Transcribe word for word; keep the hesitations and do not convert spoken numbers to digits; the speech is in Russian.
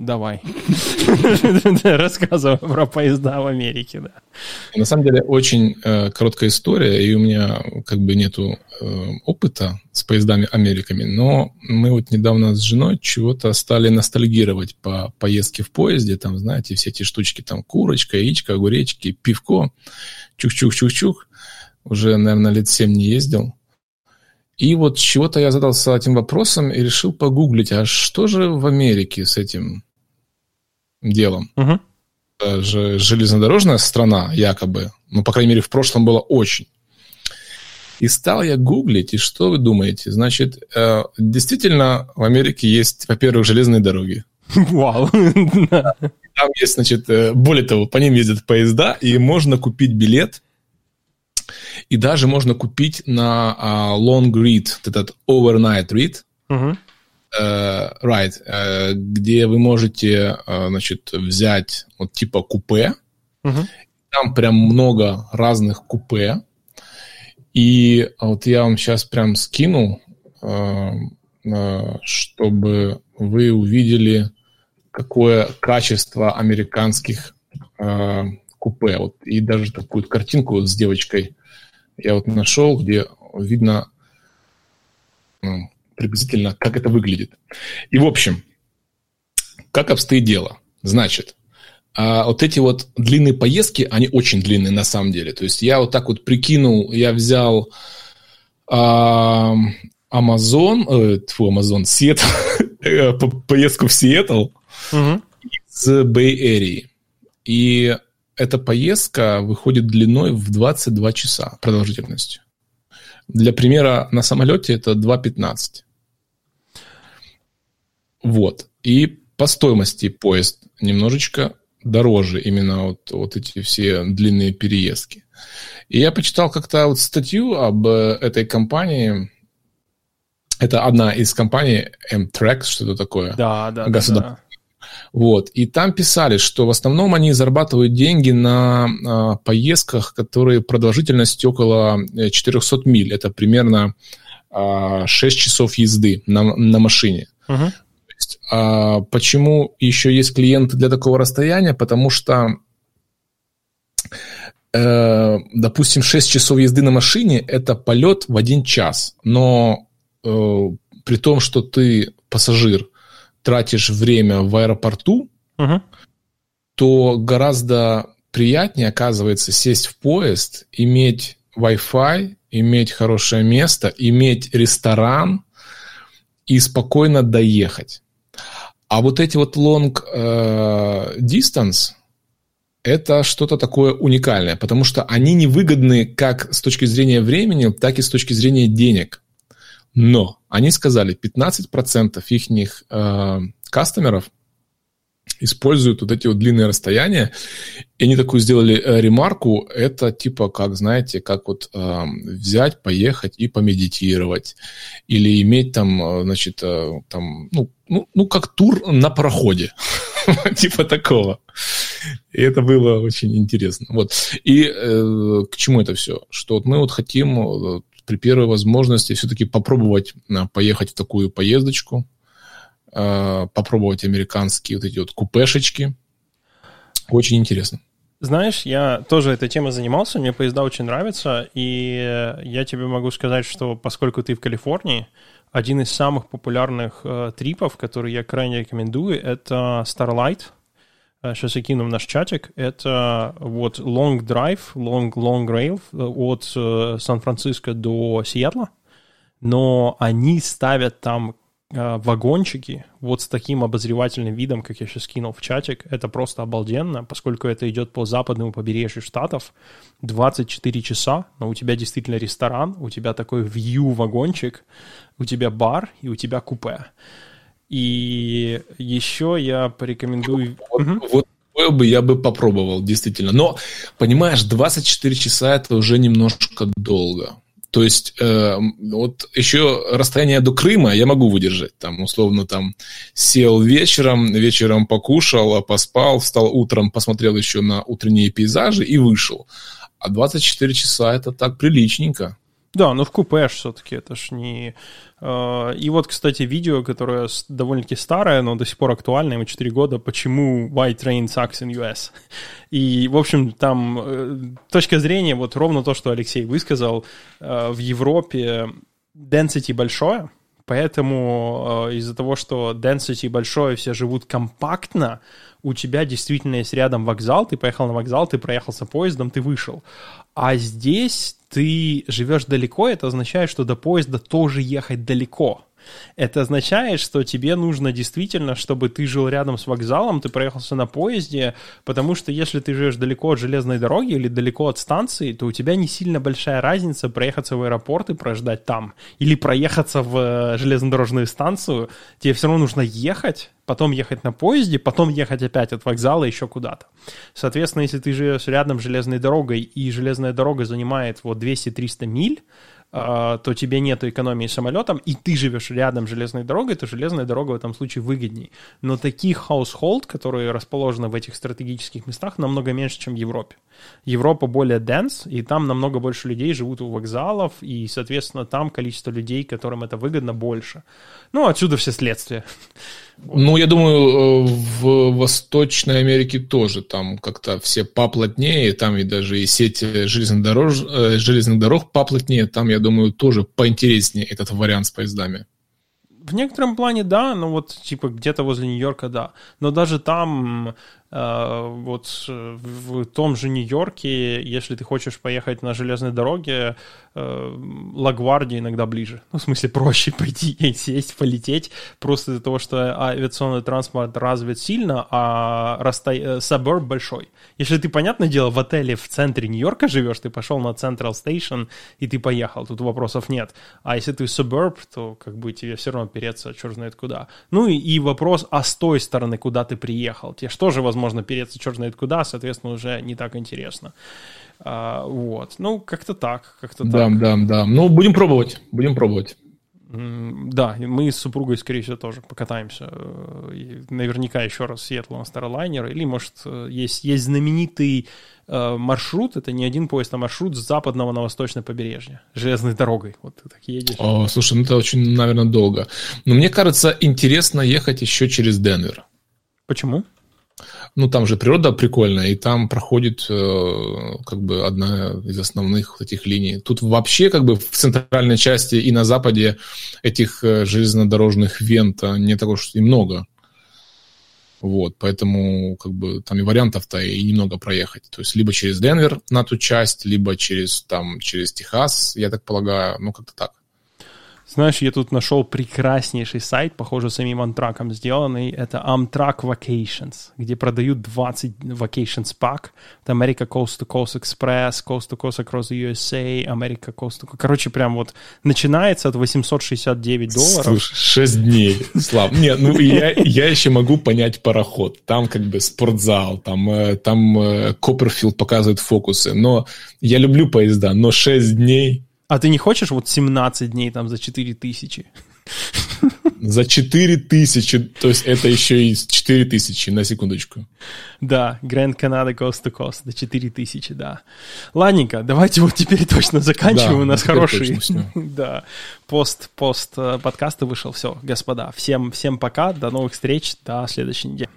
Давай. Рассказывай про поезда в Америке, да. На самом деле, очень э, короткая история, и у меня как бы нету э, опыта с поездами Америками, но мы вот недавно с женой чего-то стали ностальгировать по поездке в поезде, там, знаете, все эти штучки, там, курочка, яичко, огуречки, пивко, чух-чух-чух-чух. Уже, наверное, лет семь не ездил. И вот чего-то я задался этим вопросом и решил погуглить, а что же в Америке с этим делом? Uh-huh. Это же железнодорожная страна, якобы. Ну, по крайней мере, в прошлом было очень. И стал я гуглить, и что вы думаете? Значит, действительно, в Америке есть, во-первых, железные дороги. Вау! Там есть, значит, более того, по ним ездят поезда, и можно купить билет. И даже можно купить на uh, long read, этот overnight read, uh-huh. uh, right, uh, где вы можете uh, значит, взять вот, типа купе. Uh-huh. Там прям много разных купе. И вот я вам сейчас прям скину, uh, uh, чтобы вы увидели, какое качество американских uh, купе. Вот, и даже такую картинку вот с девочкой я вот нашел, где видно ну, приблизительно, как это выглядит. И, в общем, как обстоит дело. Значит, вот эти вот длинные поездки, они очень длинные на самом деле. То есть я вот так вот прикинул, я взял а, Amazon, э, тьфу, Amazon, Seattle, поездку в Сиэтл из Bay Area. И эта поездка выходит длиной в двадцать два часа продолжительностью. Для примера, на самолете это два пятнадцать. Вот. И по стоимости поезд немножечко дороже именно вот, вот эти все длинные переездки. И я почитал как-то вот статью об этой компании. Это одна из компаний Amtrak, что-то такое. Да, да, государственная. Да. Вот. И там писали, что в основном они зарабатывают деньги на а, поездках, которые продолжительностью около четыреста миль. Это примерно а, шесть часов езды на, на машине. Uh-huh. То есть, а, почему еще есть клиенты для такого расстояния? Потому что, э, допустим, шесть часов езды на машине – это полет в один час. Но э, при том, что ты пассажир, тратишь время в аэропорту, uh-huh. то гораздо приятнее, оказывается, сесть в поезд, иметь Wi-Fi, иметь хорошее место, иметь ресторан и спокойно доехать. А вот эти вот long uh, distance – это что-то такое уникальное, потому что они невыгодны как с точки зрения времени, так и с точки зрения денег. Но они сказали, пятнадцать процентов их э, кастомеров используют вот эти вот длинные расстояния. И они такую сделали э, ремарку. Это типа, как, знаете, как вот э, взять, поехать и помедитировать. Или иметь там, значит, э, там, ну, ну, ну, как тур на пароходе. Типа такого. И это было очень интересно. Вот. И э, к чему это все? Что вот мы вот хотим... при первой возможности все-таки попробовать поехать в такую поездочку, попробовать американские вот эти вот купешечки. Очень интересно. Знаешь, я тоже этой темой занимался, мне поезда очень нравятся, и я тебе могу сказать, что поскольку ты в Калифорнии, один из самых популярных трипов, который я крайне рекомендую, это Starlight. Сейчас я кину в наш чатик. Это вот long drive, long, long rail от э, Сан-Франциско до Сиэтла. Но они ставят там э, вагончики вот с таким обозревательным видом, как я сейчас кинул в чатик. Это просто обалденно, поскольку это идет по западному побережью Штатов. двадцать четыре часа, но у тебя действительно ресторан, у тебя такой вью-вагончик, у тебя бар и у тебя купе. И еще я порекомендую... Вот, угу. вот такое бы я бы попробовал, действительно. Но, понимаешь, двадцать четыре часа – это уже немножко долго. То есть, э, вот еще расстояние до Крыма я могу выдержать. Там, условно, там сел вечером, вечером покушал, поспал, встал утром, посмотрел еще на утренние пейзажи и вышел. А двадцать четыре часа – это так приличненько. Да, но в купе все-таки, это ж не... И вот, кстати, видео, которое довольно-таки старое, но до сих пор актуально, ему четыре года, почему why train sucks in ю эс. И, в общем, там точка зрения, вот ровно то, что Алексей высказал, в Европе density большое, поэтому из-за того, что density большое, все живут компактно, у тебя действительно есть рядом вокзал, ты поехал на вокзал, ты проехался поездом, ты вышел. А здесь ты живешь далеко, это означает, что до поезда тоже ехать далеко. Это означает, что тебе нужно действительно, чтобы ты жил рядом с вокзалом, ты проехался на поезде, потому что если ты живешь далеко от железной дороги или далеко от станции, то у тебя не сильно большая разница проехаться в аэропорт и прождать там, или проехаться в железнодорожную станцию, тебе все равно нужно ехать, потом ехать на поезде, потом ехать опять от вокзала еще куда-то. Соответственно, если ты живешь рядом с железной дорогой, и железная дорога занимает вот двести-триста миль, то тебе нет экономии самолетом, и ты живешь рядом с железной дорогой, то железная дорога в этом случае выгодней. Но таких household, которые расположены в этих стратегических местах, намного меньше, чем в Европе. Европа более dense, и там намного больше людей живут у вокзалов, и, соответственно, там количество людей, которым это выгодно, больше. Ну, отсюда все следствия. Ну, я думаю, в Восточной Америке тоже там как-то все поплотнее, там и даже и сеть железных дорог, железных дорог поплотнее, там, я думаю, тоже поинтереснее этот вариант с поездами. В некотором плане да, но вот типа где-то возле Нью-Йорка да, но даже там э, вот в том же Нью-Йорке, если ты хочешь поехать на железной дороге, э, Ла-Гвардия иногда ближе, ну в смысле проще пойти и сесть, полететь, просто из-за того, что авиационный транспорт развит сильно, а расто... саберб большой. Если ты, понятное дело, в отеле в центре Нью-Йорка живешь, ты пошел на Central Station и ты поехал, тут вопросов нет, а если ты саберб, то как бы тебе все равно переться, черт знает куда. Ну и, и вопрос, а с той стороны, куда ты приехал? Тебе же тоже, возможно, переться, черт знает куда, соответственно, уже не так интересно. А, вот. Ну, как-то так, как-то да, так. Да, да, да. Ну, будем пробовать, будем пробовать. Да, мы с супругой, скорее всего, тоже покатаемся. Наверняка еще раз в Сиэтл на Старлайнер. Или, может, есть, есть знаменитый маршрут, это не один поезд, а маршрут с западного на восточное побережье. Железной дорогой. Вот ты так едешь. О, слушай, ну это очень, наверное, долго. Но мне кажется, интересно ехать еще через Денвер. Почему? Ну, там же природа прикольная, и там проходит э, как бы одна из основных этих линий. Тут вообще как бы в центральной части и на западе этих железнодорожных вен-то не так уж и много. Вот, поэтому как бы там и вариантов-то и немного проехать. То есть либо через Денвер на ту часть, либо через, там, через Техас, я так полагаю, ну, как-то так. Знаешь, я тут нашел прекраснейший сайт, похоже, самим Амтраком сделанный. Это Amtrak Vacations, где продают двадцать Vacations Pack. Это America Coast to Coast Express, Coast to Coast Across the ю эс эй, America Coast to Coast. Короче, прям вот начинается от восемьсот шестьдесят девять долларов. Слушай, шесть дней, Слав. Нет, ну я, я еще могу понять пароход. Там как бы спортзал, там, там Копперфилд показывает фокусы. Но я люблю поезда, но шесть дней... А ты не хочешь вот семнадцать дней там за четыре тысячи? За четыре тысячи, то есть это еще и четыре тысячи, на секундочку. Да, Grand Canada Coast to Coast, до четыре тысячи, да. Ладненько, давайте вот теперь точно заканчиваем, да, у нас хороший да, пост, пост подкаста вышел. Все, господа, всем, всем пока, до новых встреч, до следующей недели.